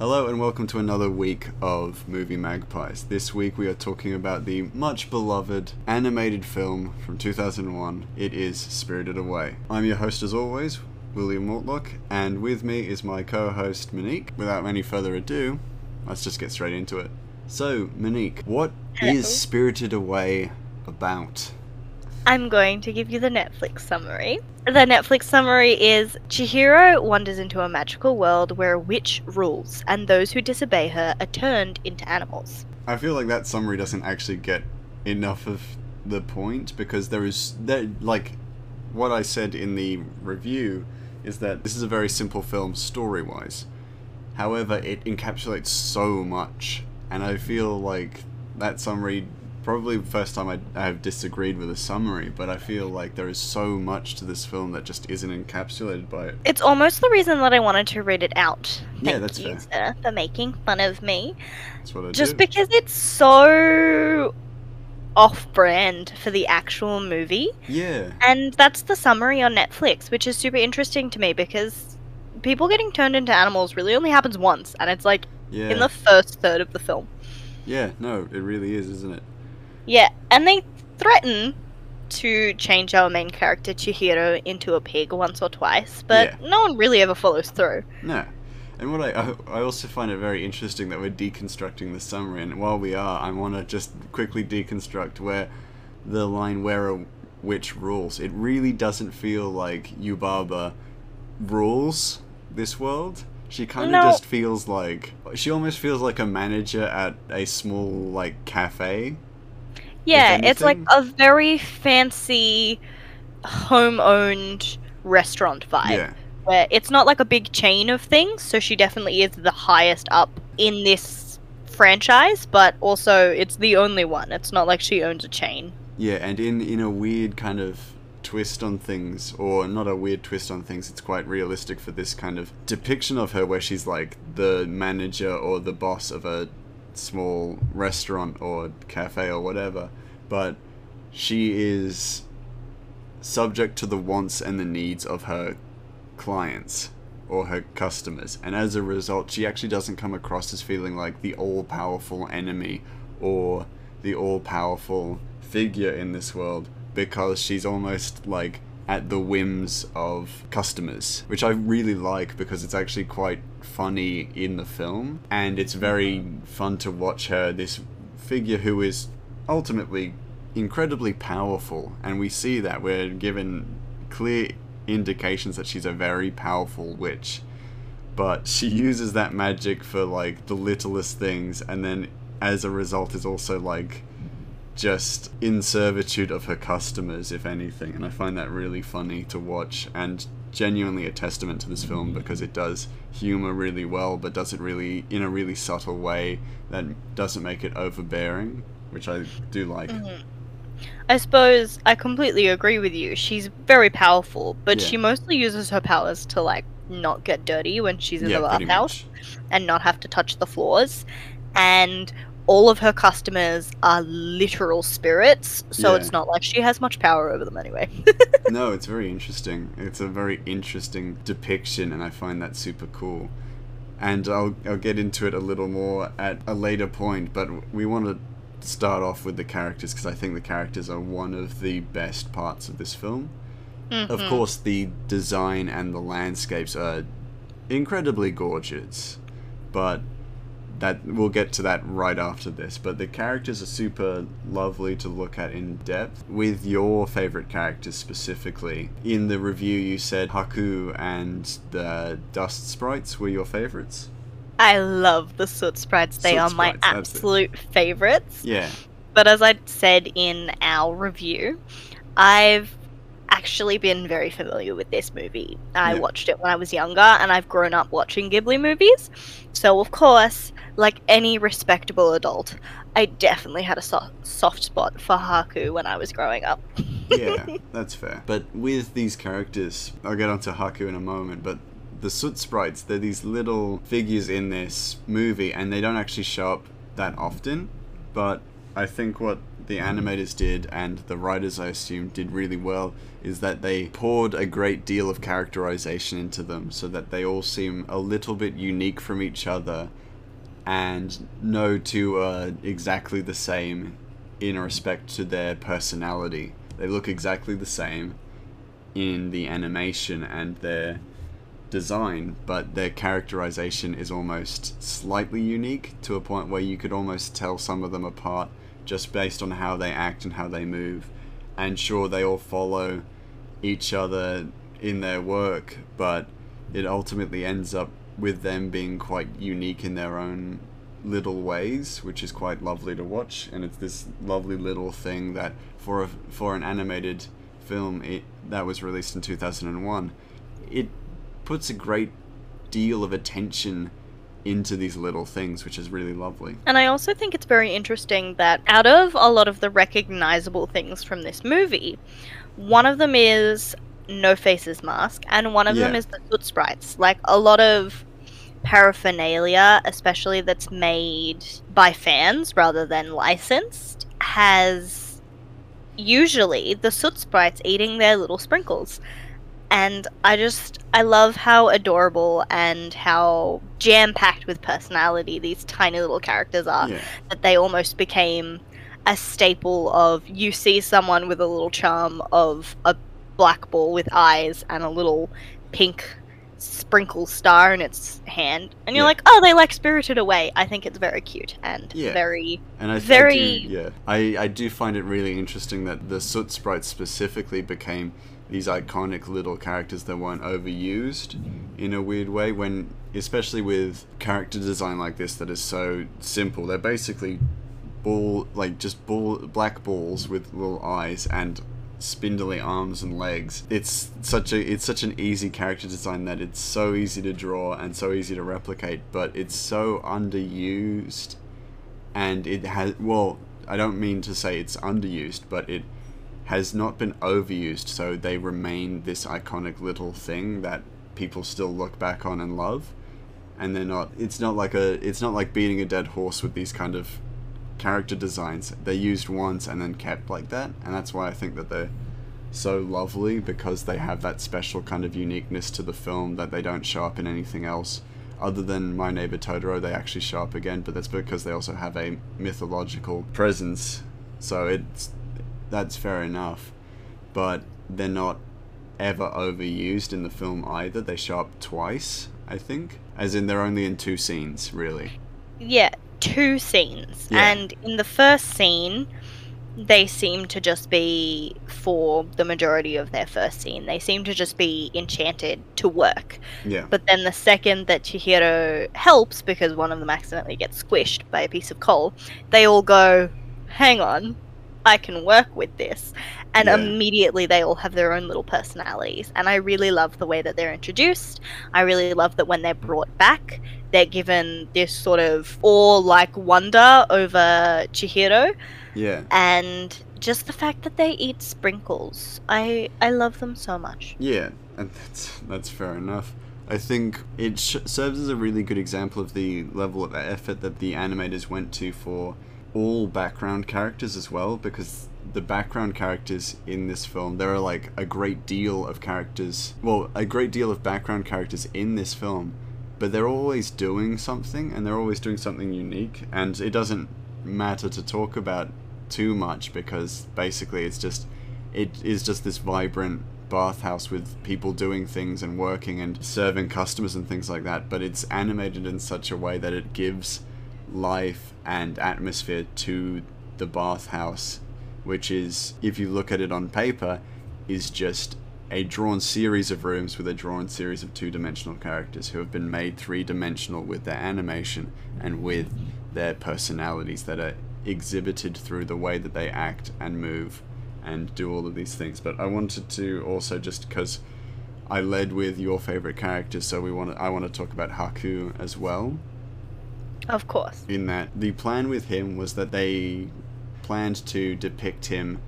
Hello and welcome to another week of Movie Magpies. This week we are talking about the much beloved animated film from 2001. It is Spirited Away. I'm your host as always, William Mortlock, and with me is my co-host Monique. Without any further ado, let's just get straight into it. So, Monique, what is Spirited Away about? I'm going to give you the Netflix summary. The Netflix summary is, Chihiro wanders into a magical world where a witch rules, and those who disobey her are turned into animals. I feel like that summary doesn't actually get enough of the point, because like, what I said in the review is that this is a very simple film story-wise. However, it encapsulates so much, and I feel like that summary... Probably the first time I have disagreed with a summary, but I feel like there is so much to this film that just isn't encapsulated by it. It's almost the reason that I wanted to read it out. Yeah, that's fair. Thank you, sir, for making fun of me. That's what I do. Just because it's so off-brand for the actual movie. Yeah. And that's the summary on Netflix, which is super interesting to me because people getting turned into animals really only happens once, and it's like in the first third of the film. Yeah, no, it really is, isn't it? Yeah, and they threaten to change our main character, Chihiro, into a pig once or twice, but no one really ever follows through. No. And what I also find it very interesting that we're deconstructing the summary, and while we are, I want to just quickly deconstruct where the line, where a witch rules. It really doesn't feel like Yubaba rules this world. She kind of just feels like... She almost feels like a manager at a small, like, cafe. Yeah, it's like a very fancy, home-owned restaurant vibe. Yeah. Where it's not like a big chain of things, so she definitely is the highest up in this franchise, but also it's the only one. It's not like she owns a chain. Yeah, and in a weird kind of twist on things, or not a weird twist on things, it's quite realistic for this kind of depiction of her where she's like the manager or the boss of a small restaurant or cafe or whatever, but she is subject to the wants and the needs of her clients or her customers, and as a result she actually doesn't come across as feeling like the all-powerful enemy or the all-powerful figure in this world, because she's almost like at the whims of customers, which I really like because it's actually quite funny in the film, and it's very fun to watch her, this figure who is ultimately incredibly powerful, and we see that we're given clear indications that she's a very powerful witch, but she uses that magic for like the littlest things, and then as a result is also like just in servitude of her customers, if anything, and I find that really funny to watch and genuinely a testament to this film because it does humor really well, but does it really in a really subtle way that doesn't make it overbearing, which I do like. Mm-hmm. I suppose I completely agree with you. She's very powerful, but she mostly uses her powers to like not get dirty when she's in the bathhouse and not have to touch the floors, and all of her customers are literal spirits, so it's not like she has much power over them anyway. No, it's very interesting. It's a very interesting depiction, and I find that super cool. And I'll get into it a little more at a later point, but we want to start off with the characters, because I think the characters are one of the best parts of this film. Mm-hmm. Of course, the design and the landscapes are incredibly gorgeous, but... that we'll get to that right after this, but the characters are super lovely to look at in depth. With your favorite characters specifically, in the review you said Haku and the dust sprites were your favorites. I love the soot sprites. They are my absolute favorites. Yeah. But as I said in our review, I've actually been very familiar with this movie. I watched it when I was younger, and I've grown up watching Ghibli movies, so of course, like any respectable adult, I definitely had a soft spot for Haku when I was growing up. Yeah, that's fair. But with these characters, I'll get onto Haku in a moment, but the soot sprites, they're these little figures in this movie, and they don't actually show up that often, but I think what the animators did and the writers, I assume, did really well is that they poured a great deal of characterization into them so that they all seem a little bit unique from each other, and no two are exactly the same in respect to their personality. They look exactly the same in the animation and their design, but their characterization is almost slightly unique to a point where you could almost tell some of them apart just based on how they act and how they move. And sure, they all follow each other in their work, but it ultimately ends up with them being quite unique in their own little ways, which is quite lovely to watch. And it's this lovely little thing that for an animated film that was released in 2001, it puts a great deal of attention into these little things, which is really lovely. And I also think it's very interesting that out of a lot of the recognizable things from this movie, one of them is No Face's mask, and one of them is the soot sprites. Like, a lot of paraphernalia, especially that's made by fans rather than licensed, has usually the soot sprites eating their little sprinkles. And I love how adorable and how jam-packed with personality these tiny little characters are, that they almost became a staple of, you see someone with a little charm of a black ball with eyes and a little pink sprinkle star in its hand, and you're like, oh, they like Spirited Away. I think it's very cute and I do find it really interesting that the soot sprites specifically became these iconic little characters that weren't overused in a weird way, when, especially with character design like this that is so simple. They're basically black balls with little eyes and spindly arms and legs. It's such an easy character design that it's so easy to draw and so easy to replicate, but it's so underused. And it has, well, I don't mean to say it's underused, but it has not been overused, so they remain this iconic little thing that people still look back on and love. And they're not, it's not like beating a dead horse with these kind of character designs. They're used once and then kept like that, and that's why I think that they're so lovely, because they have that special kind of uniqueness to the film that they don't show up in anything else. Other than My Neighbor Totoro, they actually show up again, but that's because they also have a mythological presence, so that's fair enough. But they're not ever overused in the film either. They show up twice, I think, as in they're only in two scenes, really. Yeah, two scenes. Yeah. And in the first scene, they seem to just be, for the majority of their first scene, they seem to just be enchanted to work. Yeah. But then the second that Chihiro helps, because one of them accidentally gets squished by a piece of coal, they all go, hang on, I can work with this. And immediately they all have their own little personalities. And I really love the way that they're introduced. I really love that when they're brought back, they're given this sort of awe-like wonder over Chihiro. Yeah. And just the fact that they eat sprinkles. I love them so much. Yeah, and that's fair enough. I think it serves as a really good example of the level of effort that the animators went to for all background characters as well, because the background characters in this film, there are like a great deal of background characters in this film, but they're always doing something, and they're always doing something unique, and it doesn't matter to talk about too much, because basically it is just this vibrant bathhouse with people doing things and working and serving customers and things like that, but it's animated in such a way that it gives life and atmosphere to the bathhouse, which is, if you look at it on paper, is just a drawn series of rooms with a drawn series of two-dimensional characters who have been made three-dimensional with their animation and with their personalities that are exhibited through the way that they act and move and do all of these things. But I wanted to also, just because I led with your favorite characters, so I want to talk about Haku as well. Of course. In that, the plan with him was that they planned to depict him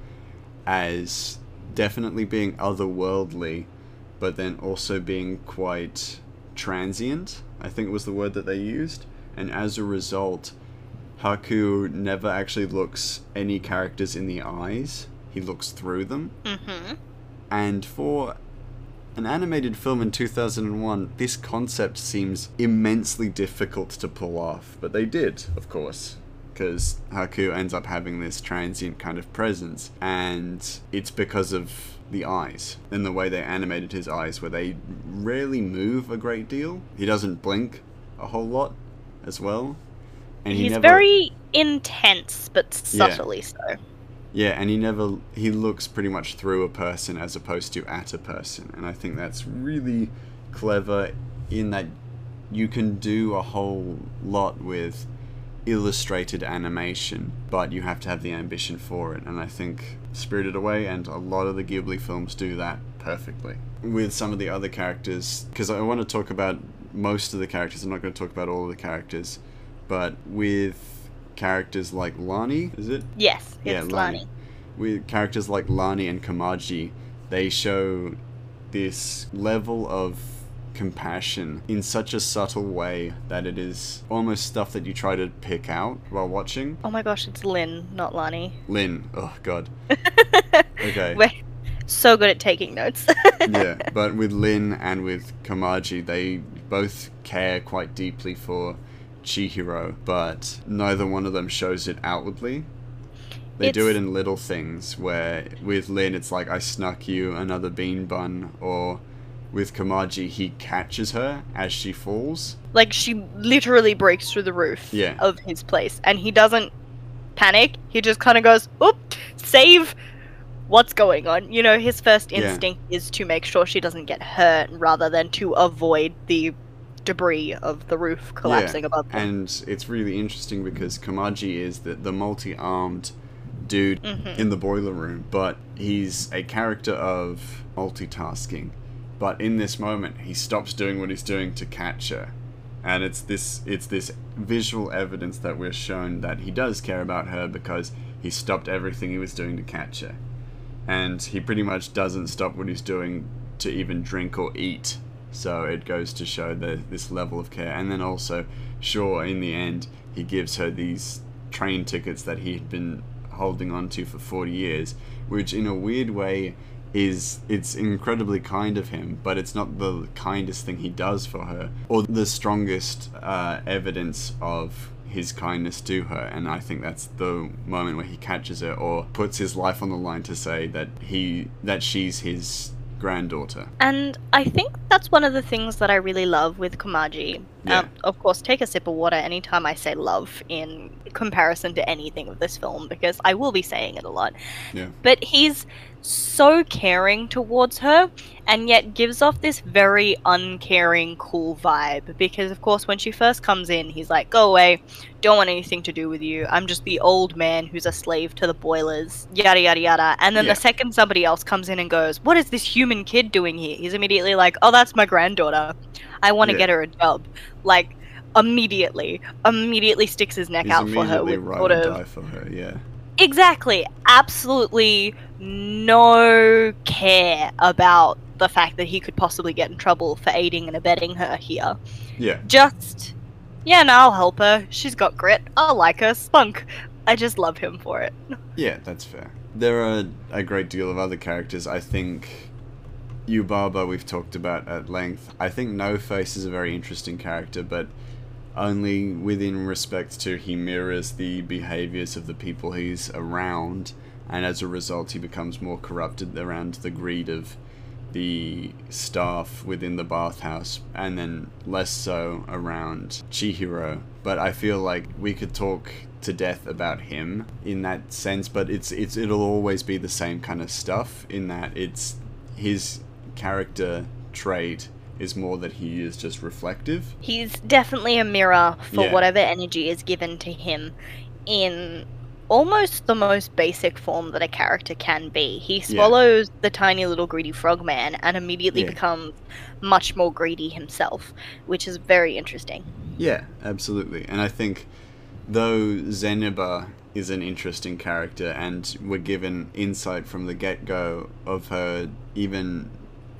as definitely being otherworldly, but then also being quite transient, I think was the word that they used. And as a result, Haku never actually looks any characters in the eyes. He looks through them. Mm-hmm. And for an animated film in 2001, this concept seems immensely difficult to pull off. But they did, of course. Because Haku ends up having this transient kind of presence. And it's because of the eyes. And the way they animated his eyes, where they rarely move a great deal. He doesn't blink a whole lot as well. And he's very intense, but subtly so. Yeah, and he looks pretty much through a person as opposed to at a person. And I think that's really clever in that you can do a whole lot with illustrated animation, but you have to have the ambition for it. And I think Spirited Away and a lot of the Ghibli films do that perfectly. With some of the other characters, because I want to talk about most of the characters, I'm not going to talk about all of the characters, but with characters like Lani, is it? Yes, it's Lani. With characters like Lani and Kamaji, they show this level of compassion in such a subtle way that it is almost stuff that you try to pick out while watching. Oh my gosh, it's Lin, not Lani. Lin, oh god. Okay. We're so good at taking notes. Yeah, but with Lin and with Kamaji, they both care quite deeply for Chihiro, but neither one of them shows it outwardly. They do it in little things, where with Lin it's like, I snuck you another bean bun, or with Kamaji he catches her as she falls. Like, she literally breaks through the roof of his place, and he doesn't panic, he just kind of goes, oop, save, what's going on? You know, his first instinct is to make sure she doesn't get hurt, rather than to avoid the debris of the roof collapsing above them. And it's really interesting because Kamaji is the multi-armed dude in the boiler room, but he's a character of multitasking. But in this moment, he stops doing what he's doing to catch her. And it's this visual evidence that we're shown that he does care about her, because he stopped everything he was doing to catch her. And he pretty much doesn't stop what he's doing to even drink or eat. So it goes to show this level of care. And then also, sure, in the end, he gives her these train tickets that he had been holding on to for 40 years, which in a weird way it's incredibly kind of him, but it's not the kindest thing he does for her, or the strongest evidence of his kindness to her. And I think that's the moment where he catches her, or puts his life on the line to say that she's his granddaughter. And I think that's one of the things that I really love with Kamaji. Of course, take a sip of water anytime I say love in comparison to anything of this film, because I will be saying it a lot. Yeah. But he's so caring towards her, and yet gives off this very uncaring, cool vibe. Because, of course, when she first comes in, he's like, go away, don't want anything to do with you, I'm just the old man who's a slave to the boilers, yada, yada, yada. And then the second somebody else comes in and goes, what is this human kid doing here? He's immediately like, oh, that's my granddaughter, I want to get her a job. Like, immediately sticks his neck out for her. He's immediately ride or die for her, yeah. Exactly. Absolutely no care about the fact that he could possibly get in trouble for aiding and abetting her here. Yeah. Just, yeah, no, I'll help her. She's got grit. I like her. Spunk. I just love him for it. Yeah, that's fair. There are a great deal of other characters. I think Yubaba we've talked about at length. I think No Face is a very interesting character, but only within respect to he mirrors the behaviors of the people he's around, and as a result he becomes more corrupted around the greed of the staff within the bathhouse, and then less so around Chihiro. But I feel like we could talk to death about him in that sense, but it'll always be the same kind of stuff, in that it's his character trait is more that he is just reflective. He's definitely a mirror for whatever energy is given to him in almost the most basic form that a character can be. He swallows the tiny little greedy frogman and immediately becomes much more greedy himself, which is very interesting. Yeah, absolutely. And I think, though Zeniba is an interesting character, and we're given insight from the get-go of her even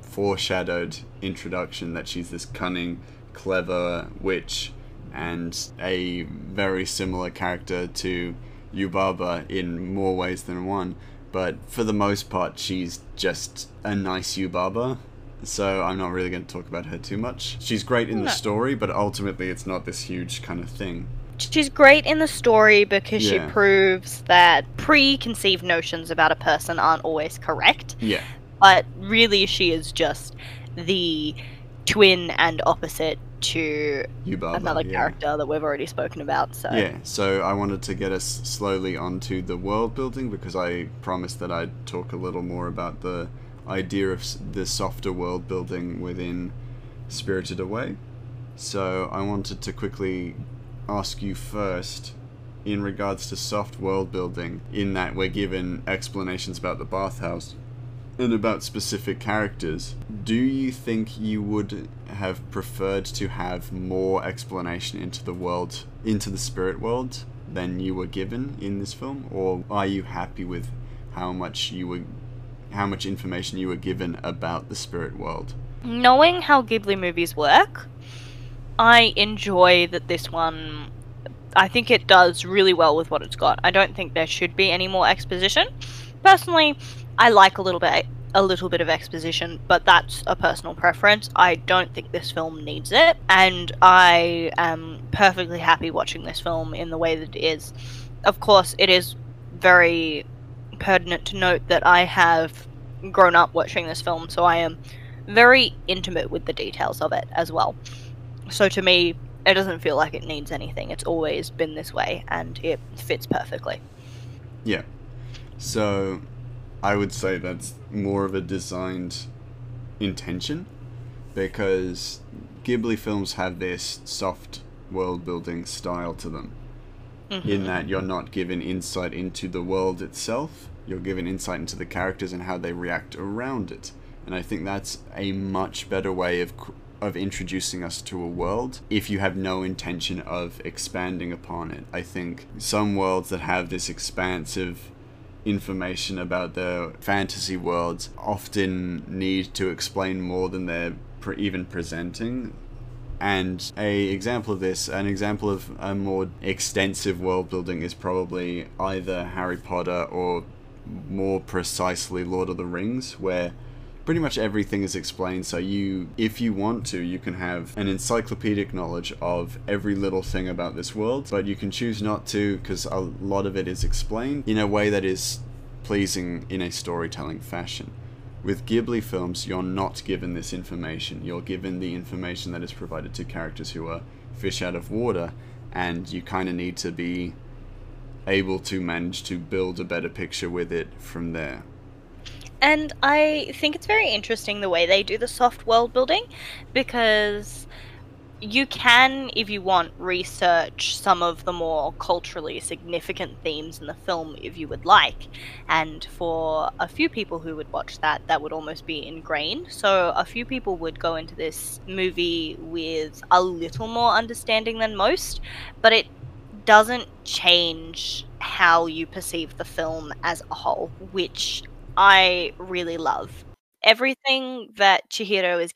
foreshadowed introduction that she's this cunning, clever witch and a very similar character to Yubaba in more ways than one, but for the most part she's just a nice Yubaba, so I'm not really going to talk about her too much. She's great in the story, but ultimately it's not this huge kind of thing. She's great in the story because she proves that preconceived notions about a person aren't always correct. Yeah. But really she is just the twin and opposite to Yubaba, another character that we've already spoken about. So yeah, so I wanted to get us slowly onto the world building, because I promised that I'd talk a little more about the idea of the softer world building within Spirited Away. So I wanted to quickly ask you first, in regards to soft world building, in that we're given explanations about the bathhouse and about specific characters, do you think you would have preferred to have more explanation into the world, into the spirit world, than you were given in this film? Or are you happy with how much you were, how much information you were given about the spirit world? Knowing how Ghibli movies work, I enjoy that this one, I think it does really well with what it's got. I don't think there should be any more exposition. Personally, I like a little bit of exposition, but that's a personal preference. I don't think this film needs it, and I am perfectly happy watching this film in the way that it is. Of course, it is very pertinent to note that I have grown up watching this film, so I am very intimate with the details of it as well. So to me, it doesn't feel like it needs anything. It's always been this way, and it fits perfectly. Yeah. So I would say that's more of a designed intention, because Ghibli films have this soft world-building style to them, in that you're not given insight into the world itself, you're given insight into the characters and how they react around it. And I think that's a much better way of introducing us to a world if you have no intention of expanding upon it. I think some worlds that have this expansive information about their fantasy worlds often need to explain more than they're even presenting. And an example of a more extensive world building is probably either Harry Potter or more precisely Lord of the Rings, where pretty much everything is explained, so you, if you want to, you can have an encyclopedic knowledge of every little thing about this world, but you can choose not to, because a lot of it is explained in a way that is pleasing in a storytelling fashion. With Ghibli films, you're not given this information. You're given the information that is provided to characters who are fish out of water, and you kind of need to be able to manage to build a better picture with it from there. And I think it's very interesting the way they do the soft world building, because you can, if you want, research some of the more culturally significant themes in the film if you would like. And for a few people who would watch that, that would almost be ingrained. So a few people would go into this movie with a little more understanding than most, but it doesn't change how you perceive the film as a whole, which I really love. Everything that Chihiro is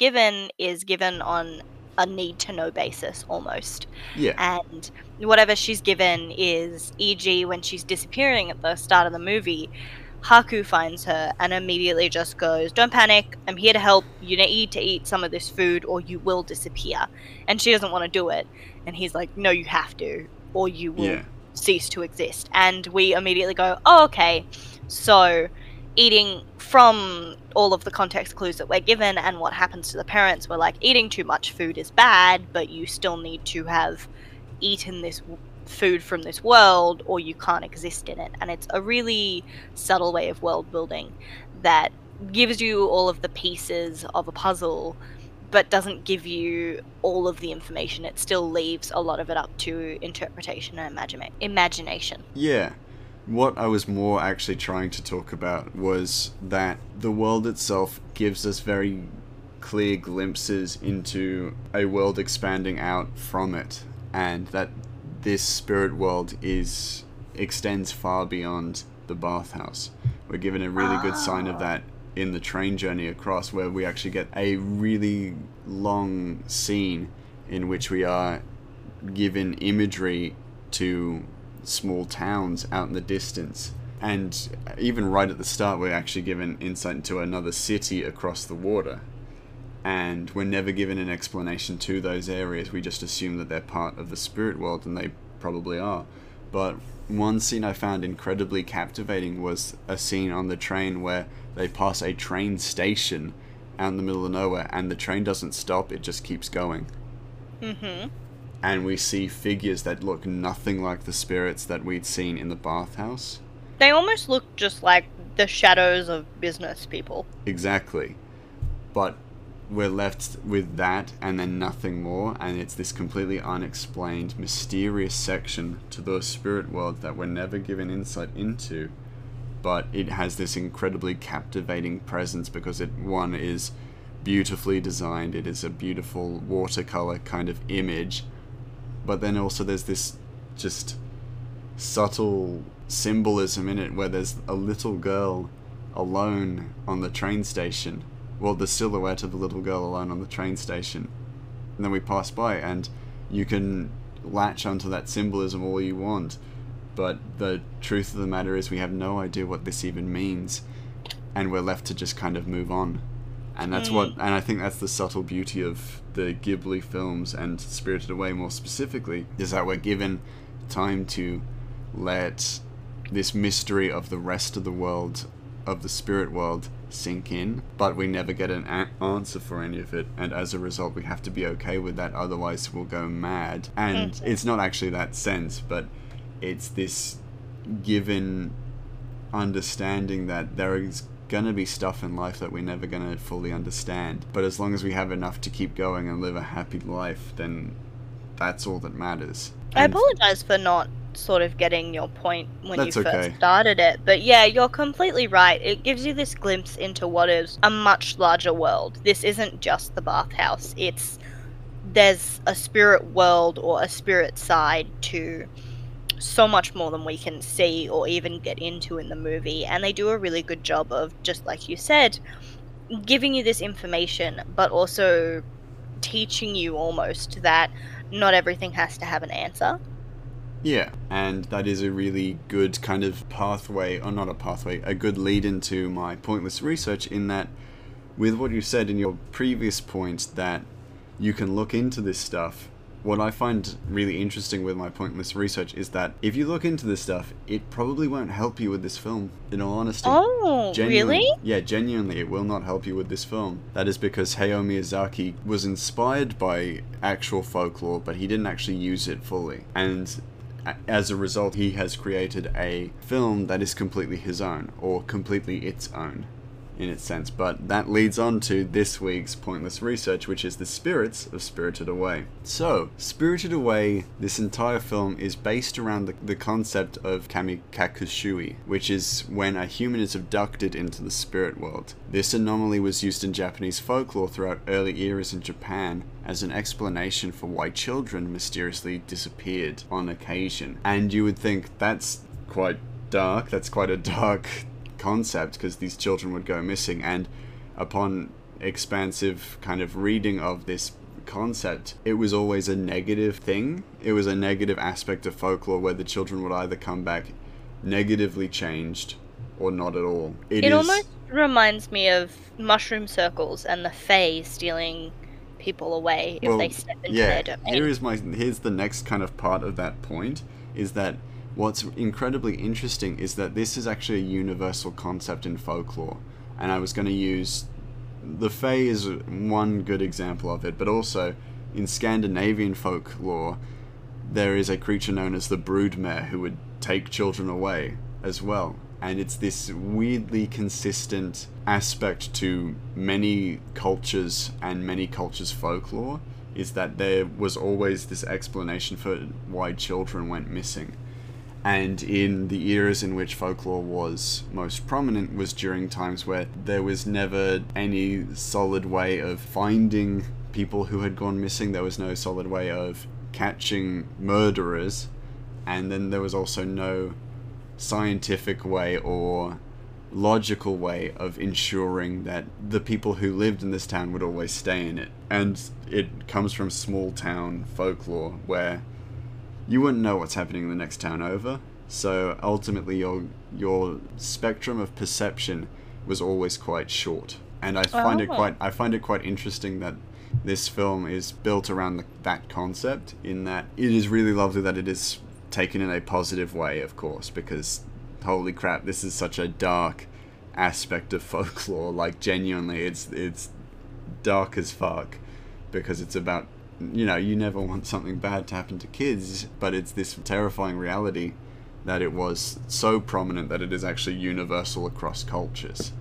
given on a need-to-know basis, almost. Yeah. And whatever she's given is, e.g., when she's disappearing at the start of the movie, Haku finds her and immediately just goes, "Don't panic, I'm here to help, you need to eat some of this food or you will disappear." And she doesn't want to do it. And he's like, "No, you have to, or you will cease to exist." And we immediately go, "Oh, okay, so eating," from all of the context clues that we're given and what happens to the parents, we're like, eating too much food is bad, but you still need to have eaten this food from this world or you can't exist in it. And it's a really subtle way of world building that gives you all of the pieces of a puzzle but doesn't give you all of the information. It still leaves a lot of it up to interpretation and imagination. Yeah. What I was more actually trying to talk about was that the world itself gives us very clear glimpses into a world expanding out from it, and that this spirit world extends far beyond the bathhouse. We're given a really good sign of that in the train journey across, where we actually get a really long scene in which we are given imagery to small towns out in the distance. And even right at the start, we're actually given insight into another city across the water. And we're never given an explanation to those areas. We just assume that they're part of the spirit world, and they probably are. But one scene I found incredibly captivating was a scene on the train where they pass a train station out in the middle of nowhere, and the train doesn't stop, it just keeps going. Mm-hmm. And we see figures that look nothing like the spirits that we'd seen in the bathhouse. They almost look just like the shadows of business people. Exactly. But we're left with that and then nothing more, and it's this completely unexplained, mysterious section to the spirit world that we're never given insight into, but it has this incredibly captivating presence because it, one, is beautifully designed, it is a beautiful watercolor kind of image, but then also there's this just subtle symbolism in it where there's a little girl alone on the train station. Well, the silhouette of the little girl alone on the train station. And then we pass by, and you can latch onto that symbolism all you want, but the truth of the matter is we have no idea what this even means, and we're left to just kind of move on. And that's what, and I think that's the subtle beauty of the Ghibli films, and Spirited Away more specifically, is that we're given time to let this mystery of the rest of the world, of the spirit world, sink in, but we never get an answer for any of it, and as a result we have to be okay with that, otherwise we'll go mad. And it's not actually that sense, but it's this given understanding that there is gonna be stuff in life that we're never gonna fully understand, but as long as we have enough to keep going and live a happy life, then that's all that matters. I apologize for not sort of getting your point when first started it, but yeah, you're completely right. It gives you this glimpse into what is a much larger world. This isn't just the bathhouse. It's, there's a spirit world or a spirit side to so much more than we can see or even get into in the movie, and they do a really good job of, just like you said, giving you this information, but also teaching you almost that not everything has to have an answer. Yeah, and that is a really good kind of pathway, or not a pathway, a good lead into my pointless research, in that with what you said in your previous point that you can look into this stuff, what I find really interesting with my pointless research is that if you look into this stuff, it probably won't help you with this film, in all honesty. Oh, really? Yeah, genuinely, it will not help you with this film. That is because Hayao Miyazaki was inspired by actual folklore, but he didn't actually use it fully. And as a result, he has created a film that is completely his own, or completely its own in its sense. But that leads on to this week's pointless research, which is the spirits of Spirited Away. So, Spirited Away, this entire film is based around the concept of kamikakushi, which is when a human is abducted into the spirit world. This anomaly was used in Japanese folklore throughout early eras in Japan as an explanation for why children mysteriously disappeared on occasion. And you would think that's quite dark, that's quite a dark concept, because these children would go missing, and upon expansive kind of reading of this concept, it was always a negative thing. It was a negative aspect of folklore where the children would either come back negatively changed or not at all. It almost reminds me of mushroom circles and the fae stealing people away if they step into their domain. Here's the next kind of part of that point, is that what's incredibly interesting is that this is actually a universal concept in folklore, and I was going to use the fae is one good example of it, but also in Scandinavian folklore there is a creature known as the broodmare who would take children away as well, and it's this weirdly consistent aspect to many cultures and many cultures' folklore, is that there was always this explanation for why children went missing. And in the eras in which folklore was most prominent was during times where there was never any solid way of finding people who had gone missing, there was no solid way of catching murderers, and then there was also no scientific way or logical way of ensuring that the people who lived in this town would always stay in it. And it comes from small town folklore where you wouldn't know what's happening in the next town over. So ultimately your spectrum of perception was always quite short. And I find it quite interesting that this film is built around that concept, in that it is really lovely that it is taken in a positive way, of course, because holy crap, this is such a dark aspect of folklore. Like, genuinely, it's dark as fuck, because it's about, you know, you never want something bad to happen to kids, but it's this terrifying reality that it was so prominent that it is actually universal across cultures.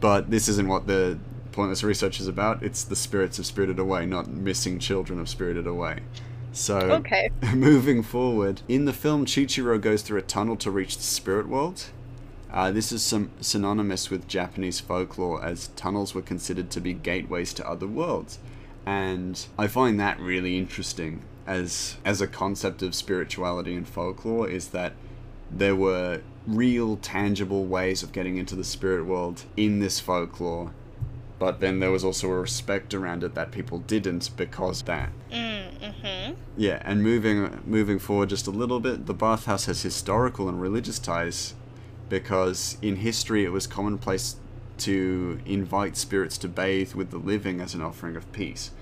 But this isn't what the pointless research is about. It's the spirits of Spirited Away, not missing children of Spirited Away. So, okay. Moving forward, in the film, Chihiro goes through a tunnel to reach the spirit world. This is synonymous with Japanese folklore, as tunnels were considered to be gateways to other worlds. And I find that really interesting as a concept of spirituality and folklore, is that there were real tangible ways of getting into the spirit world in this folklore, but then there was also a respect around it that people didn't because of that. Yeah, and moving forward just a little bit, the bathhouse has historical and religious ties, because in history it was commonplace to invite spirits to bathe with the living as an offering of peace.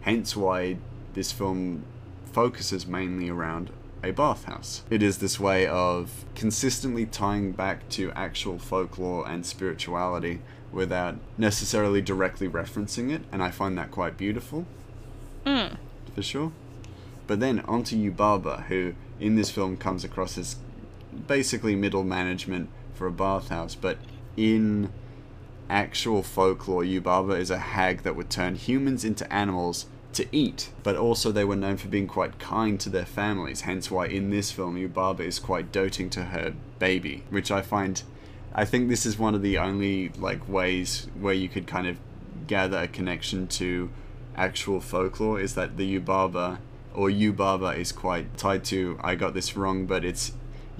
Hence why this film focuses mainly around a bathhouse. It is this way of consistently tying back to actual folklore and spirituality without necessarily directly referencing it, and I find that quite beautiful. For sure. But then onto Yubaba, who in this film comes across as basically middle management for a bathhouse, but in actual folklore, Yubaba is a hag that would turn humans into animals to eat, but also they were known for being quite kind to their families, hence why in this film Yubaba is quite doting to her baby, which I think this is one of the only ways where you could kind of gather a connection to actual folklore, is that the Yubaba, or Yubaba, is quite tied to, I got this wrong, but it's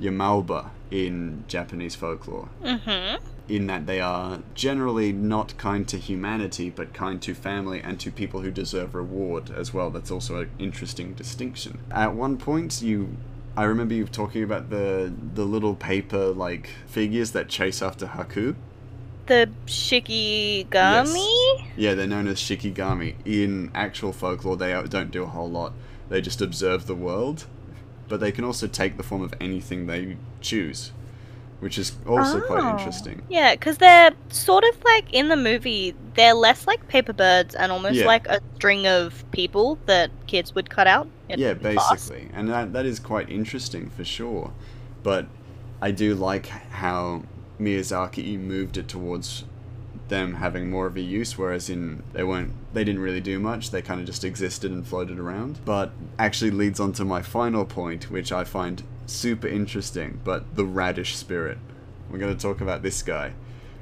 yamaoba in Japanese folklore. In that they are generally not kind to humanity, but kind to family and to people who deserve reward as well. That's also an interesting distinction. At one point, I remember you talking about the little paper figures that chase after Haku. The shikigami? Yes. Yeah, they're known as shikigami. In actual folklore, they don't do a whole lot. They just observe the world, but they can also take the form of anything they choose, which is also quite interesting. Yeah, because they're sort of in the movie, they're less paper birds and almost like a string of people that kids would cut out. Yeah, basically. And that is quite interesting for sure. But I do like how Miyazaki moved it towards them having more of a use, whereas they didn't really do much. They kind of just existed and floated around. But actually leads on to my final point, which I find super interesting, but the radish spirit. We're going to talk about this guy.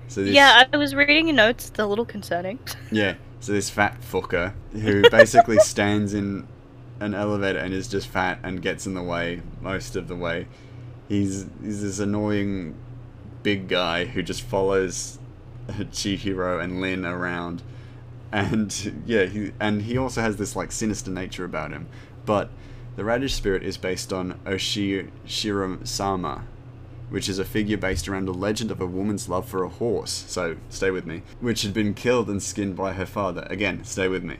So this, yeah, I was reading your notes. It's a little concerning. Yeah, so this fat fucker who basically stands in an elevator and is just fat and gets in the way most of the way. He's this annoying big guy who just follows Chihiro and Lin around, and yeah, he also has this sinister nature about him. But the radish spirit is based on Oshiru-Sama, which is a figure based around a legend of a woman's love for a horse, so stay with me, which had been killed and skinned by her father. Again, stay with me.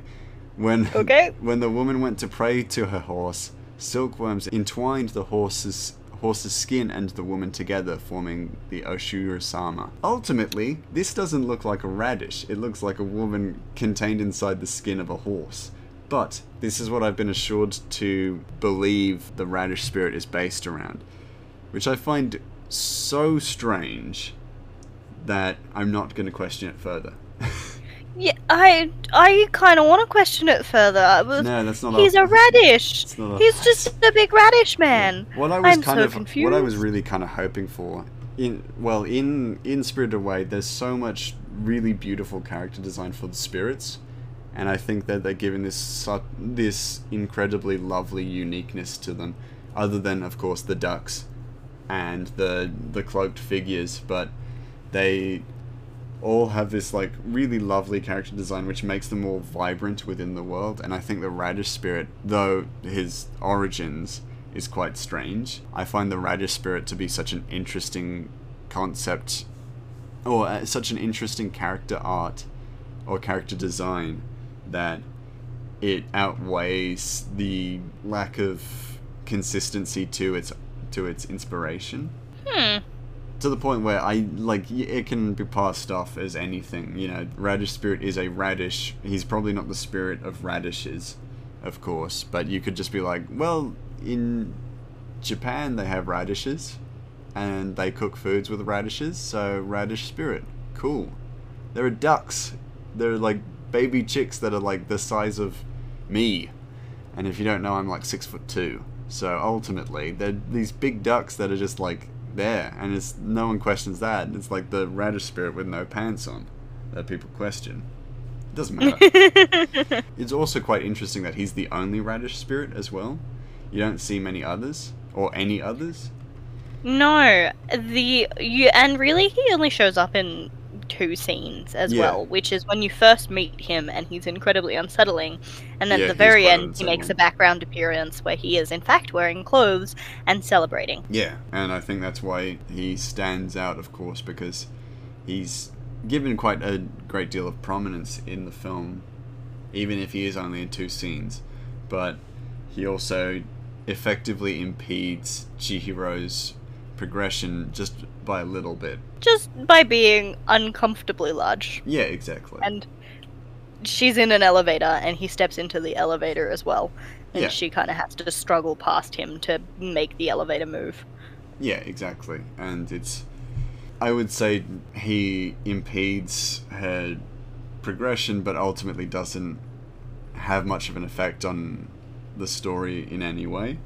When the woman went to pray to her horse, silkworms entwined the horse's skin and the woman together, forming the Oshiru-Sama. Ultimately, this doesn't look like a radish. It looks like a woman contained inside the skin of a horse. But this is what I've been assured to believe the radish spirit is based around, which I find so strange that I'm not going to question it further. Yeah, I kind of want to question it further. No, that's not. He's a radish. He's just a big radish man. Yeah. What I was really kind of hoping for in Spirited Away, there's so much really beautiful character design for the spirits. And I think that they're giving this incredibly lovely uniqueness to them, other than, of course, the ducks and the cloaked figures. But they all have this like really lovely character design which makes them all vibrant within the world. And I think the Radish Spirit, though his origins is quite strange, I find the Radish Spirit to be such an interesting concept, or such an interesting character art or character design, that it outweighs the lack of consistency to its inspiration. To the point where I like it can be passed off as anything, you know. Radish Spirit is a radish. He's probably not the spirit of radishes, of course, but you could just be like, well, in Japan they have radishes and they cook foods with radishes, so Radish Spirit, cool. There are ducks. They're like baby chicks that are like the size of me, and if you don't know, I'm like 6'2", so ultimately they're these big ducks that are just like there, and it's no one questions that. It's like the Radish Spirit with no pants on that people question. It doesn't matter. It's also quite interesting that he's the only Radish Spirit as well. You don't see many others, or any others. No, and really he only shows up in 2 scenes as well, which is when you first meet him and he's incredibly unsettling, and then at the very end he makes a background appearance where he is in fact wearing clothes and celebrating. Yeah, and I think that's why he stands out, of course, because he's given quite a great deal of prominence in the film, even if he is only in 2 scenes. But he also effectively impedes Chihiro's progression just by a little bit. Just by being uncomfortably large. Yeah, exactly. And she's in an elevator and he steps into the elevator as well. And she kind of has to struggle past him to make the elevator move. Yeah, exactly. And it's... I would say he impedes her progression, but ultimately doesn't have much of an effect on the story in any way.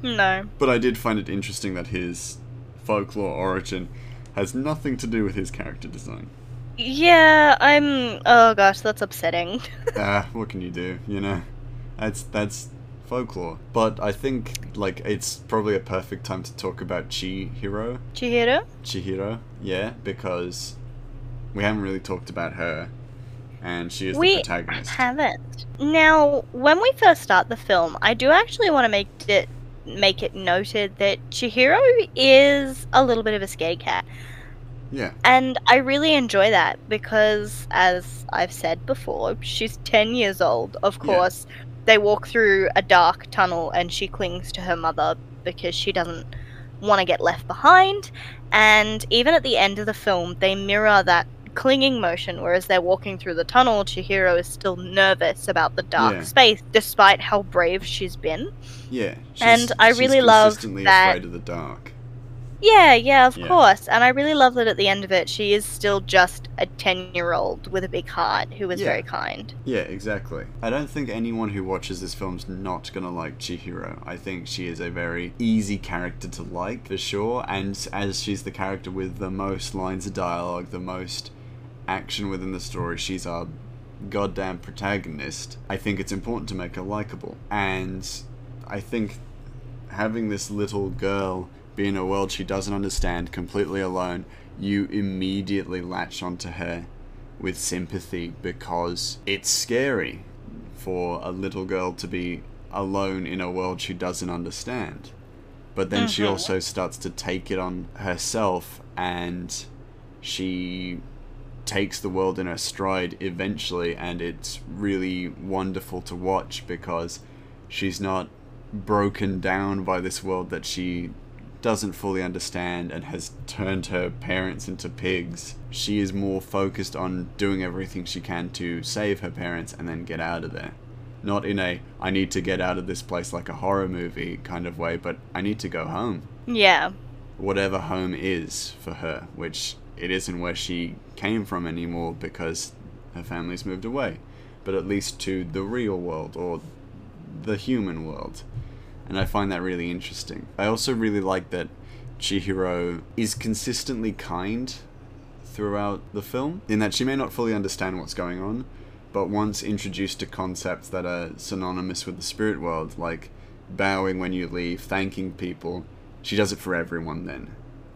No. But I did find it interesting that his folklore origin has nothing to do with his character design. Yeah, oh gosh, that's upsetting. What can you do, you know? That's folklore. But I think, like, it's probably a perfect time to talk about Chihiro. Chihiro? Chihiro, yeah, because we haven't really talked about her. And she is the protagonist. We haven't. Now, when we first start the film, I do actually want to make it noted that Chihiro is a little bit of a scaredy cat. Yeah. And I really enjoy that because, as I've said before, she's 10 years old. Of course, they walk through a dark tunnel and she clings to her mother because she doesn't want to get left behind. And even at the end of the film, they mirror that clinging motion, whereas they're walking through the tunnel, Chihiro is still nervous about the dark space, despite how brave she's been. Yeah, and I really love that. She's consistently afraid of the dark. Yeah, of course. And I really love that at the end of it, she is still just a 10-year-old with a big heart who is very kind. Yeah, exactly. I don't think anyone who watches this film's not gonna like Chihiro. I think she is a very easy character to like, for sure. And as she's the character with the most lines of dialogue, the most action within the story, she's our goddamn protagonist. I think it's important to make her likable, and I think having this little girl be in a world she doesn't understand, completely alone, you immediately latch onto her with sympathy because it's scary for a little girl to be alone in a world she doesn't understand. But then she also starts to take it on herself, and she takes the world in her stride eventually, and it's really wonderful to watch because she's not broken down by this world that she doesn't fully understand and has turned her parents into pigs. She is more focused on doing everything she can to save her parents and then get out of there. Not in a, I need to get out of this place like a horror movie kind of way, but I need to go home. Yeah. Whatever home is for her, which it isn't where she came from anymore because her family's moved away, but at least to the real world or the human world. And I find that really interesting. I also really like that Chihiro is consistently kind throughout the film, in that she may not fully understand what's going on, but once introduced to concepts that are synonymous with the spirit world, like bowing when you leave, thanking people, she does it for everyone then.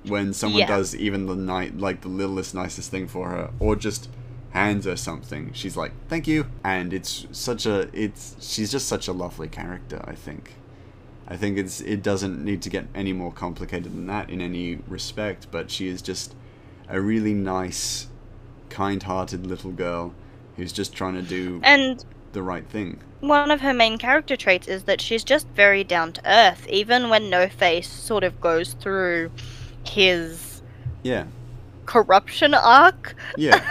when someone does even the littlest, nicest thing for her, or just hands her something, she's like, thank you. And she's just such a lovely character, I think. I think it doesn't need to get any more complicated than that in any respect, but she is just a really nice, kind-hearted little girl who's just trying to do the right thing. One of her main character traits is that she's just very down to earth, even when No Face sort of goes through his corruption arc. Yeah.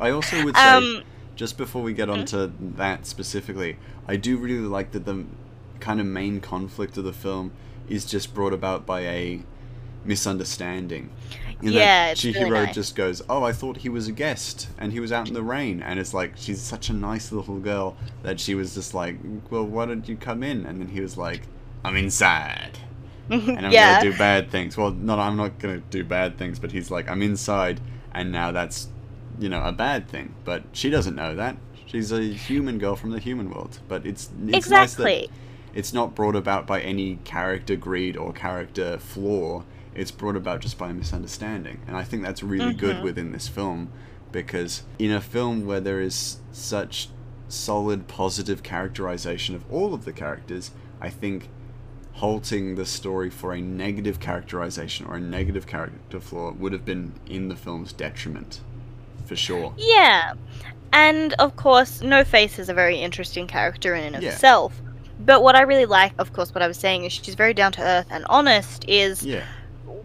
I also would say, just before we get onto that specifically, I do really like that the kind of main conflict of the film is just brought about by a misunderstanding. That Chihiro really nice. Just goes, oh, I thought he was a guest and he was out in the rain. And it's like, she's such a nice little girl that she was just like, well, why don't you come in? And then he was like, I'm inside and I'm going to do bad things. Well, I'm not going to do bad things, but he's like, I'm inside. And now that's, a bad thing. But she doesn't know that. She's a human girl from the human world. But it's exactly nice that it's not brought about by any character greed or character flaw. It's brought about just by a misunderstanding. And I think that's really good within this film, because in a film where there is such solid, positive characterization of all of the characters, I think halting the story for a negative characterization or a negative character flaw would have been in the film's detriment, for sure. Yeah. And, of course, No Face is a very interesting character in and of itself. But what I really like, of course, what I was saying, is she's very down-to-earth and honest, is... Yeah.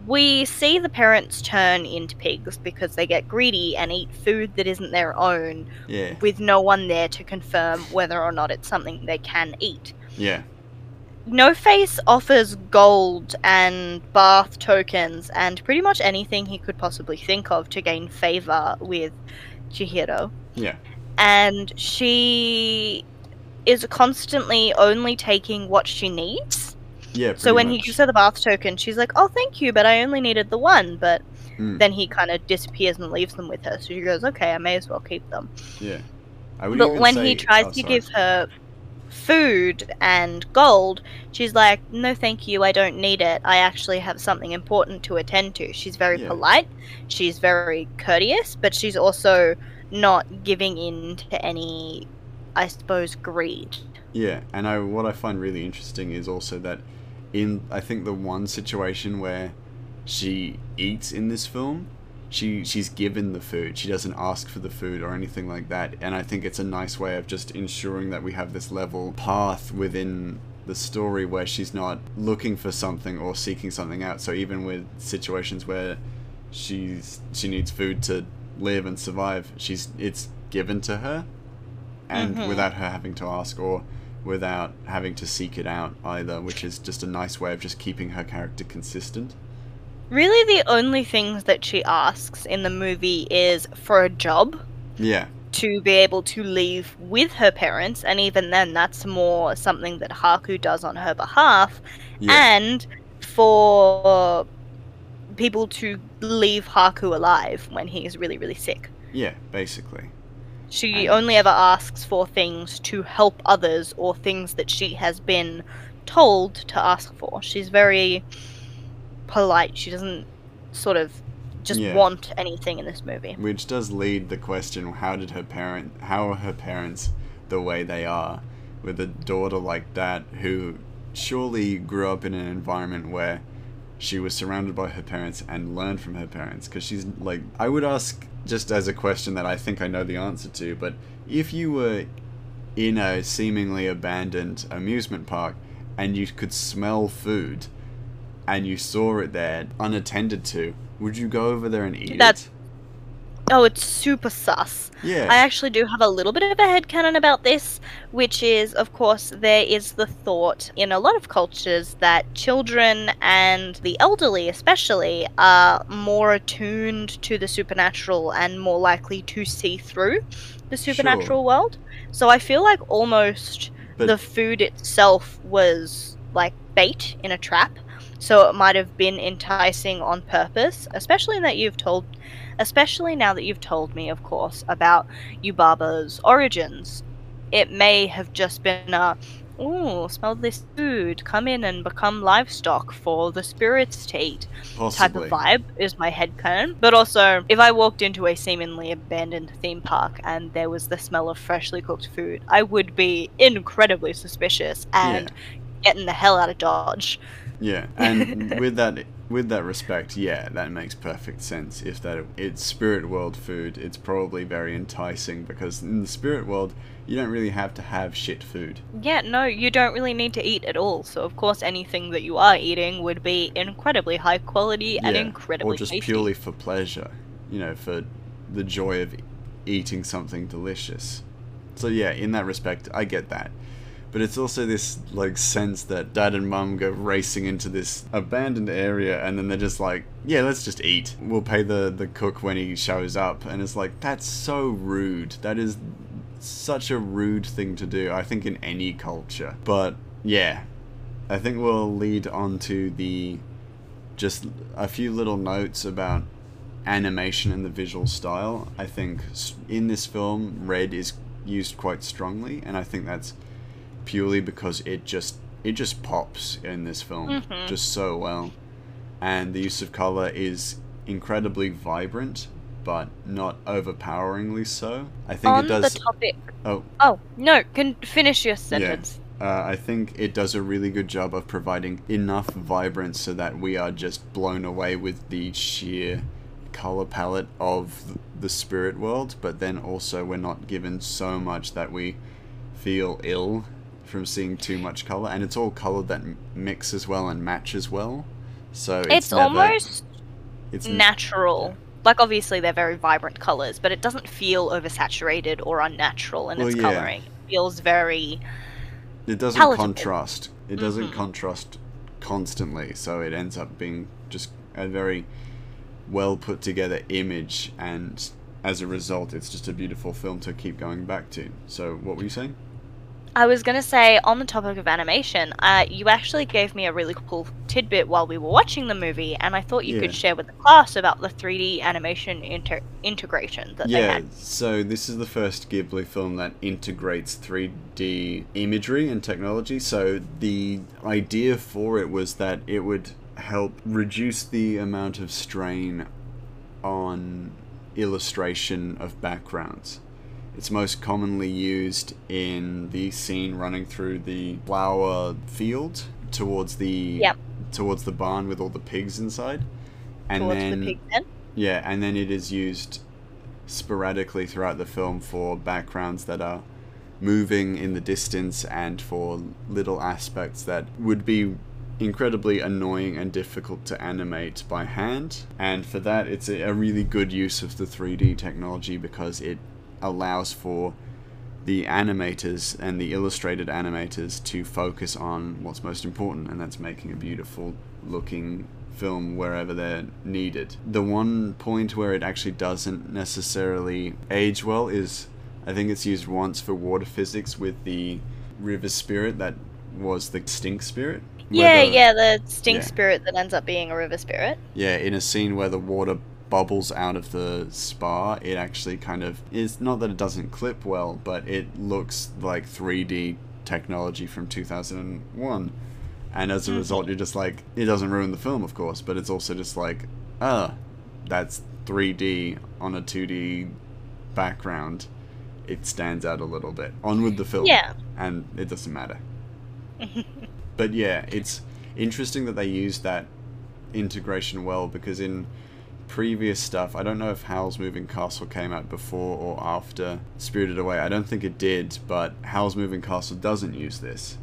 We see the parents turn into pigs because they get greedy and eat food that isn't their own with no one there to confirm whether or not it's something they can eat. Yeah. No Face offers gold and bath tokens and pretty much anything he could possibly think of to gain favor with Chihiro. Yeah. And she is constantly only taking what she needs. Yeah, so when he gives her the bath token, she's like, oh, thank you, but I only needed the one. But then he kind of disappears and leaves them with her. So she goes, okay, I may as well keep them. Yeah. But when he tries to give her food and gold, she's like, no, thank you, I don't need it. I actually have something important to attend to. She's very polite. She's very courteous. But she's also not giving in to any, I suppose, greed. Yeah. And what I find really interesting is also that I think the one situation where she eats in this film, she's given the food. She doesn't ask for the food or anything like that. And I think it's a nice way of just ensuring that we have this level path within the story where she's not looking for something or seeking something out. So even with situations where she needs food to live and survive, it's given to her, and without her having to ask or without having to seek it out either, which is just a nice way of just keeping her character consistent. Really, the only things that she asks in the movie is for a job. Yeah. To be able to leave with her parents, and even then, that's more something that Haku does on her behalf, and for people to leave Haku alive when he's really, really sick. Yeah, basically. She only ever asks for things to help others or things that she has been told to ask for. She's very polite. She doesn't sort of just want anything in this movie. Which does lead the question, how are her parents the way they are? With a daughter like that who surely grew up in an environment where she was surrounded by her parents and learned from her parents. Because she's like, I would ask just as a question that I think I know the answer to, but if you were in a seemingly abandoned amusement park and you could smell food and you saw it there unattended to, would you go over there and eat it? Oh, it's super sus. Yeah. I actually do have a little bit of a headcanon about this, which is, of course, there is the thought in a lot of cultures that children and the elderly especially are more attuned to the supernatural and more likely to see through the supernatural world. So I feel like almost the food itself was like bait in a trap. So it might have been enticing on purpose, especially now that you've told me, of course, about Yubaba's origins. It may have just been oh, smell this food, come in and become livestock for the spirit state possibly. Type of vibe is my headcanon. But also, if I walked into a seemingly abandoned theme park and there was the smell of freshly cooked food, I would be incredibly suspicious and getting the hell out of Dodge. Yeah, and with that respect, yeah, that makes perfect sense. If that it's spirit world food, it's probably very enticing because in the spirit world, you don't really have to have shit food. Yeah, no, you don't really need to eat at all. So of course, anything that you are eating would be incredibly high quality and incredibly tasty. Or just purely for pleasure, you know, for the joy of eating something delicious. So yeah, in that respect, I get that. But it's also this, like, sense that Dad and Mum go racing into this abandoned area and then they're just like, yeah, let's just eat. We'll pay the cook when he shows up. And it's like, that's so rude. That is such a rude thing to do, I think, in any culture. But, yeah, I think we'll lead on to just a few little notes about animation and the visual style. I think in this film, red is used quite strongly, and I think that's purely because it just pops in this film just so well, and the use of color is incredibly vibrant but not overpoweringly so. I think on it does the topic. Oh no, can finish your sentence. I think it does a really good job of providing enough vibrance so that we are just blown away with the sheer color palette of the spirit world, but then also we're not given so much that we feel ill from seeing too much color, and it's all color that mixes well and matches well, so it's almost natural. Like, obviously they're very vibrant colors, but it doesn't feel oversaturated or unnatural in its coloring. It feels very it doesn't contrast constantly, so it ends up being just a very well put together image, and as a result it's just a beautiful film to keep going back to. So what were you saying? I was going to say, on the topic of animation, you actually gave me a really cool tidbit while we were watching the movie, and I thought you could share with the class about the 3D animation integration that they had. Yeah, so this is the first Ghibli film that integrates 3D imagery and technology, so the idea for it was that it would help reduce the amount of strain on illustration of backgrounds. It's most commonly used in the scene running through the flower field towards towards the barn with all the pigs inside. And then, the pig pen? Yeah, and then it is used sporadically throughout the film for backgrounds that are moving in the distance and for little aspects that would be incredibly annoying and difficult to animate by hand. And for that, it's a really good use of the 3D technology because it allows for the animators and the illustrated animators to focus on what's most important, and that's making a beautiful looking film wherever they're needed. The one point where it actually doesn't necessarily age well is, I think it's used once for water physics with the river spirit that was the stink spirit. The stink spirit that ends up being a river spirit. Yeah, in a scene where the water bubbles out of the spa, it actually kind of is, not that it doesn't clip well, but it looks like 3D technology from 2001, and as a result you're just like, it doesn't ruin the film of course, but it's also just like, that's 3D on a 2D background. It stands out a little bit. On with the film, and it doesn't matter. But yeah, it's interesting that they used that integration well, because in previous stuff, I don't know if Howl's Moving Castle came out before or after Spirited Away. I don't think it did, but Howl's Moving Castle doesn't use this.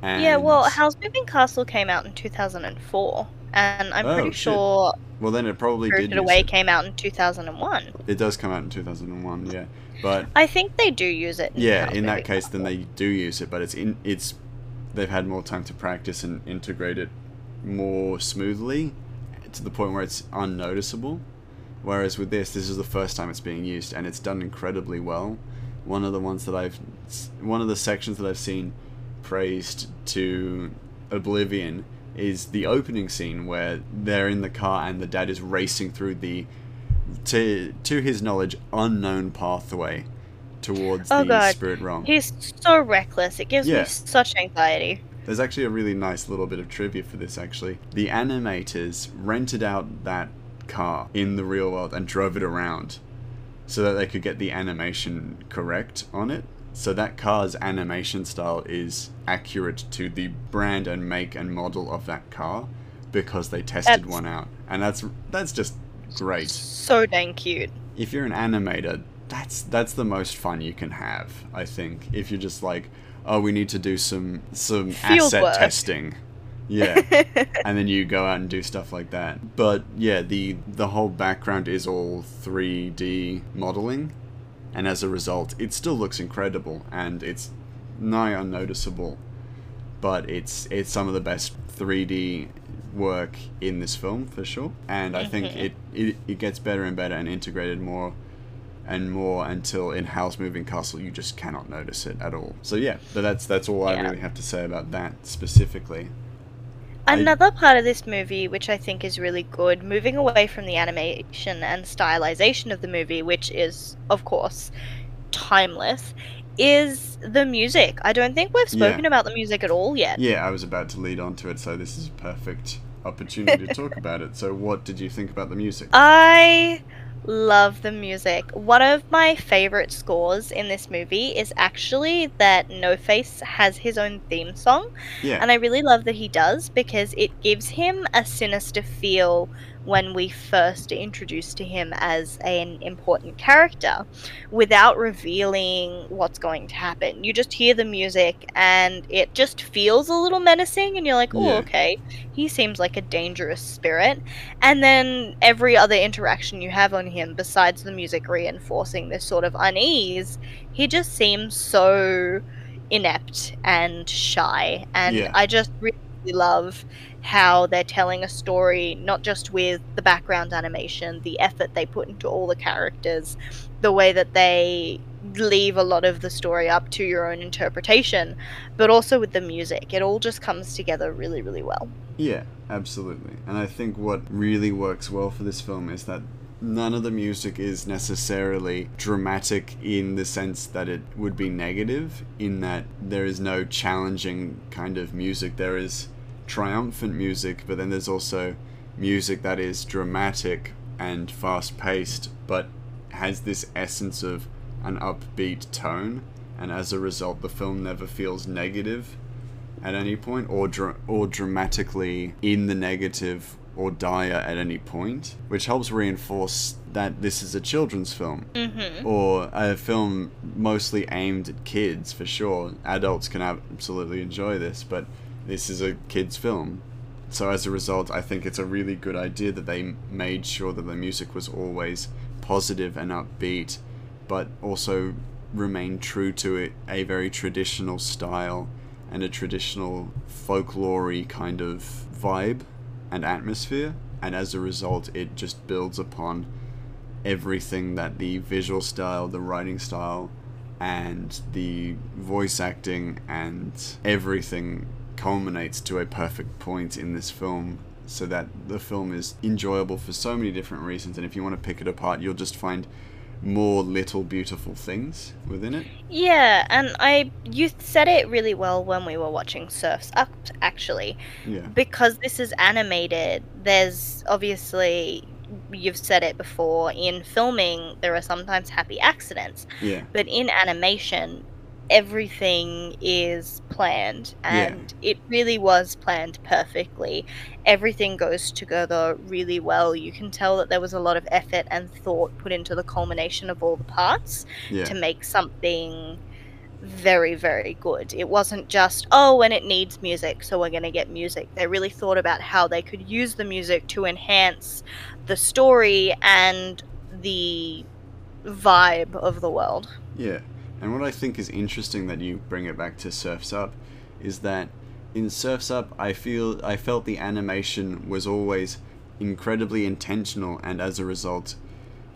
And Howl's Moving Castle came out in 2004, and I'm pretty sure. Well, then it probably did. Spirited Away came out in 2001. It does come out in 2001, yeah. But I think they do use it. Yeah, in that case, then they do use it, but it's they've had more time to practice and integrate it more smoothly, to the point where it's unnoticeable, whereas with this is the first time it's being used, and it's done incredibly well. One of the sections that I've seen praised to oblivion is the opening scene where they're in the car and the dad is racing through the, to his knowledge, unknown pathway towards the spirit realm. He's so reckless. It gives me such anxiety. There's actually a really nice little bit of trivia for this, actually. The animators rented out that car in the real world and drove it around so that they could get the animation correct on it. So that car's animation style is accurate to the brand and make and model of that car because they tested one out. And that's just great. So dang cute. If you're an animator, that's the most fun you can have, I think. If you're just like, oh, we need to do some asset testing. Yeah. And then you go out and do stuff like that. But yeah, the whole background is all 3D modeling. And as a result, it still looks incredible and it's nigh unnoticeable. But it's some of the best 3D work in this film, for sure. And I think it gets better and better and integrated more and more until in Howl's Moving Castle you just cannot notice it at all. So yeah, but that's all I really have to say about that specifically. Another part of this movie, which I think is really good, moving away from the animation and stylization of the movie, which is, of course, timeless, is the music. I don't think we've spoken about the music at all yet. Yeah, I was about to lead on to it, so this is a perfect opportunity to talk about it. So what did you think about the music? I love the music. One of my favorite scores in this movie is actually that No Face has his own theme song. Yeah. And I really love that he does because it gives him a sinister feel when we first introduced to him as an important character without revealing what's going to happen. You just hear the music and it just feels a little menacing and you're like, oh, okay, he seems like a dangerous spirit. And then every other interaction you have on him, besides the music reinforcing this sort of unease, he just seems so inept and shy. And I just really love how they're telling a story, not just with the background animation, the effort they put into all the characters, the way that they leave a lot of the story up to your own interpretation, but also with the music. It all just comes together really, really well. Yeah, absolutely. And I think what really works well for this film is that none of the music is necessarily dramatic in the sense that it would be negative, in that there is no challenging kind of music. There is triumphant music, but then there's also music that is dramatic and fast-paced but has this essence of an upbeat tone, and as a result the film never feels negative at any point or dramatically in the negative or dire at any point, which helps reinforce that this is a children's film, or a film mostly aimed at kids, for sure. Adults can absolutely enjoy this, but this is a kids' film. So as a result, I think it's a really good idea that they made sure that the music was always positive and upbeat, but also remained true to it, a very traditional style and a traditional folklore-y kind of vibe and atmosphere. And as a result, it just builds upon everything that the visual style, the writing style, and the voice acting and everything culminates to a perfect point in this film, so that the film is enjoyable for so many different reasons. And if you want to pick it apart, you'll just find more little beautiful things within it. Yeah, and you said it really well when we were watching Surf's Up, actually. Yeah. Because this is animated, there's obviously, you've said it before, in filming there are sometimes happy accidents. Yeah. But in animation, everything is planned, and it really was planned perfectly. Everything goes together really well. You can tell that there was a lot of effort and thought put into the culmination of all the parts to make something very, very good. It wasn't just, oh, and it needs music, so we're going to get music. They really thought about how they could use the music to enhance the story and the vibe of the world. Yeah. And what I think is interesting that you bring it back to Surf's Up is that in Surf's Up, I felt the animation was always incredibly intentional and as a result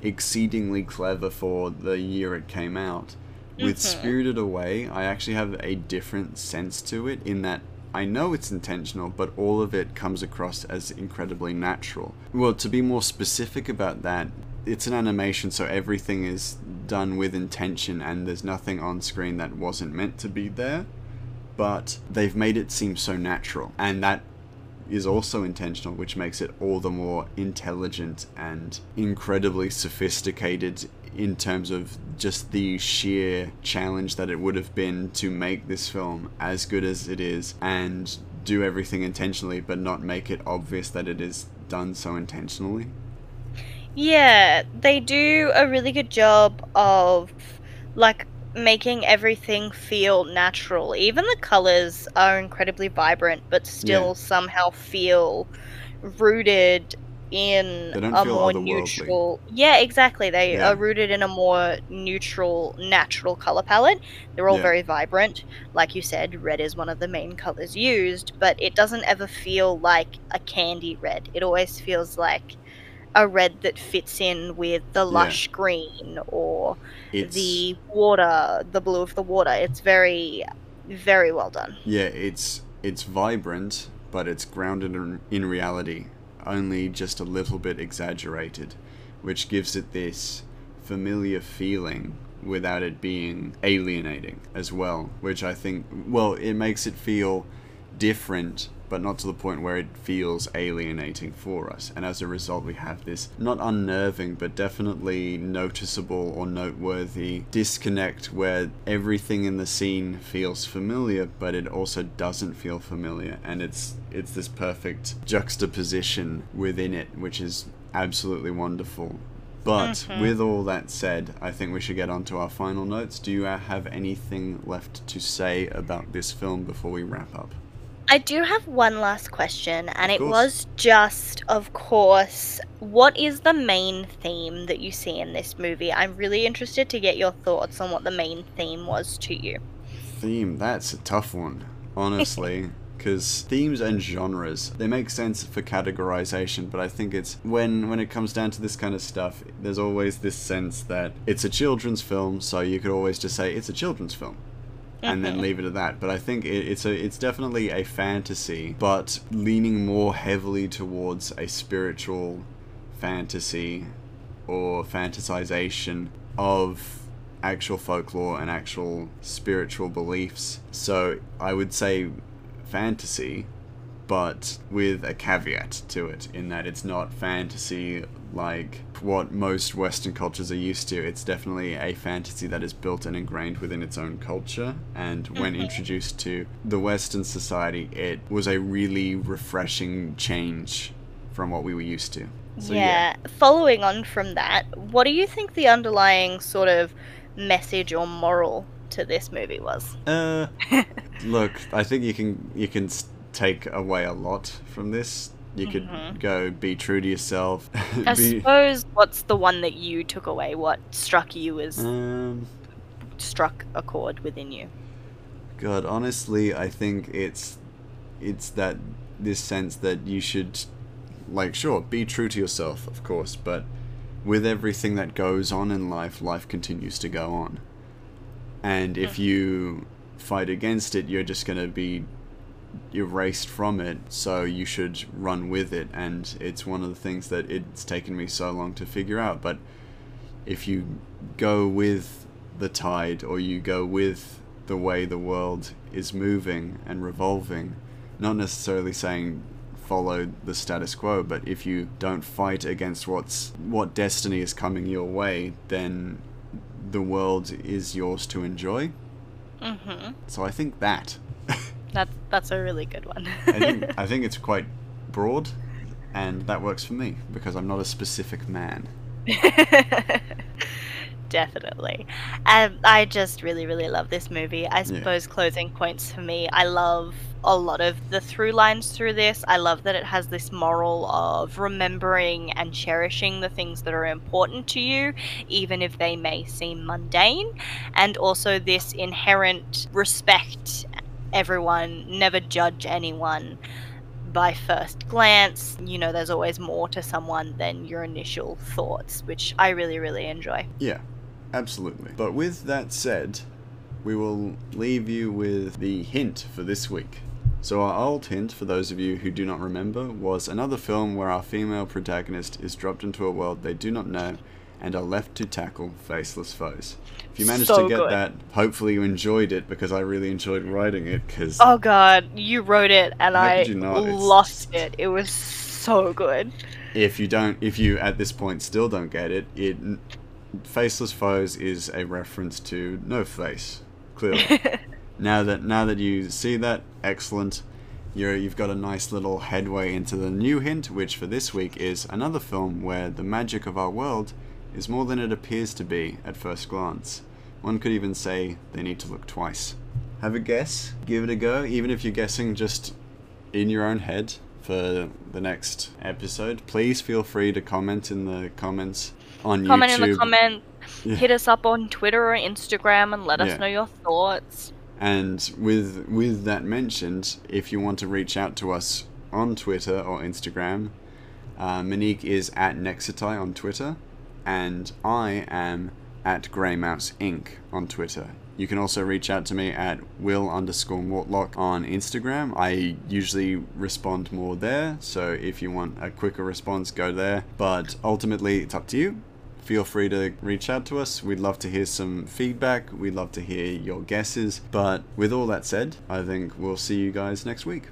exceedingly clever for the year it came out. With Spirited Away, I actually have a different sense to it, in that I know it's intentional, but all of it comes across as incredibly natural. Well, to be more specific about that, it's an animation, so everything is done with intention, and there's nothing on screen that wasn't meant to be there, but they've made it seem so natural, and that is also intentional, which makes it all the more intelligent and incredibly sophisticated in terms of just the sheer challenge that it would have been to make this film as good as it is and do everything intentionally but not make it obvious that it is done so intentionally. Yeah, they do a really good job of like making everything feel natural. Even the colors are incredibly vibrant, but still somehow feel rooted in a more neutral... Yeah, exactly. They are rooted in a more neutral, natural color palette. They're all very vibrant. Like you said, red is one of the main colors used, but it doesn't ever feel like a candy red. It always feels like a red that fits in with the lush green or the water, the blue of the water. It's very, very well done. Yeah, it's vibrant, but it's grounded in reality, only just a little bit exaggerated, which gives it this familiar feeling without it being alienating as well, which I think, well, it makes it feel different, but not to the point where it feels alienating for us. And as a result, we have this not unnerving, but definitely noticeable or noteworthy disconnect where everything in the scene feels familiar, but it also doesn't feel familiar. And it's this perfect juxtaposition within it, which is absolutely wonderful. But with all that said, I think we should get on to our final notes. Do you have anything left to say about this film before we wrap up? I do have one last question, and it was just, of course, what is the main theme that you see in this movie? I'm really interested to get your thoughts on what the main theme was to you. Theme? That's a tough one, honestly, because themes and genres, they make sense for categorization, but I think it's, when it comes down to this kind of stuff, there's always this sense that it's a children's film, so you could always just say it's a children's film. And then leave it at that. But I think it's definitely a fantasy, but leaning more heavily towards a spiritual fantasy or fantasization of actual folklore and actual spiritual beliefs. So I would say fantasy, but with a caveat to it, in that it's not fantasy like what most Western cultures are used to. It's definitely a fantasy that is built and ingrained within its own culture, and when introduced to the Western society, it was a really refreshing change from what we were used to. So, yeah. Following on from that, what do you think the underlying sort of message or moral to this movie was? Look, I think you can take away a lot from this. You could go be true to yourself. I suppose, what's the one that you took away? What struck you as struck a chord within you? God, honestly, I think it's that this sense that you should, like, sure, be true to yourself, of course, but with everything that goes on in life, life continues to go on. And if you fight against it, you're just going to be erased from it, so you should run with it. And it's one of the things that it's taken me so long to figure out, but if you go with the tide, or you go with the way the world is moving and revolving, not necessarily saying follow the status quo, but if you don't fight against what destiny is coming your way, then the world is yours to enjoy. So I think that's a really good one. I think it's quite broad, and that works for me because I'm not a specific man. Definitely. I just really, really love this movie. I suppose closing points for me, I love a lot of the through lines through this. I love that it has this moral of remembering and cherishing the things that are important to you, even if they may seem mundane, and also this inherent respect. Everyone, never judge anyone by first glance. You know, there's always more to someone than your initial thoughts, which I really, really enjoy. Yeah, absolutely. But with that said, we will leave you with the hint for this week. So our old hint, for those of you who do not remember, was another film where our female protagonist is dropped into a world they do not know and are left to tackle faceless foes. If you managed to get good. That, hopefully you enjoyed it, because I really enjoyed writing it. Cause oh god, you wrote it and I lost it. It was so good. If you at this point still don't get it, Faceless Foes is a reference to No Face, clearly. Now that you see that, excellent. You've got a nice little headway into the new hint, which for this week is another film where the magic of our world is more than it appears to be at first glance. One could even say they need to look twice. Have a guess, give it a go, even if you're guessing just in your own head for the next episode. Please feel free to comment in the comments on YouTube. Comment in the comments, hit us up on Twitter or Instagram and let us know your thoughts. And with that mentioned, if you want to reach out to us on Twitter or Instagram, Monique is at Nexatai on Twitter, and I am at GreyMouseInc on Twitter. You can also reach out to me at Will_Mortlock on Instagram. I usually respond more there, so if you want a quicker response, go there. But ultimately, it's up to you. Feel free to reach out to us. We'd love to hear some feedback. We'd love to hear your guesses. But with all that said, I think we'll see you guys next week.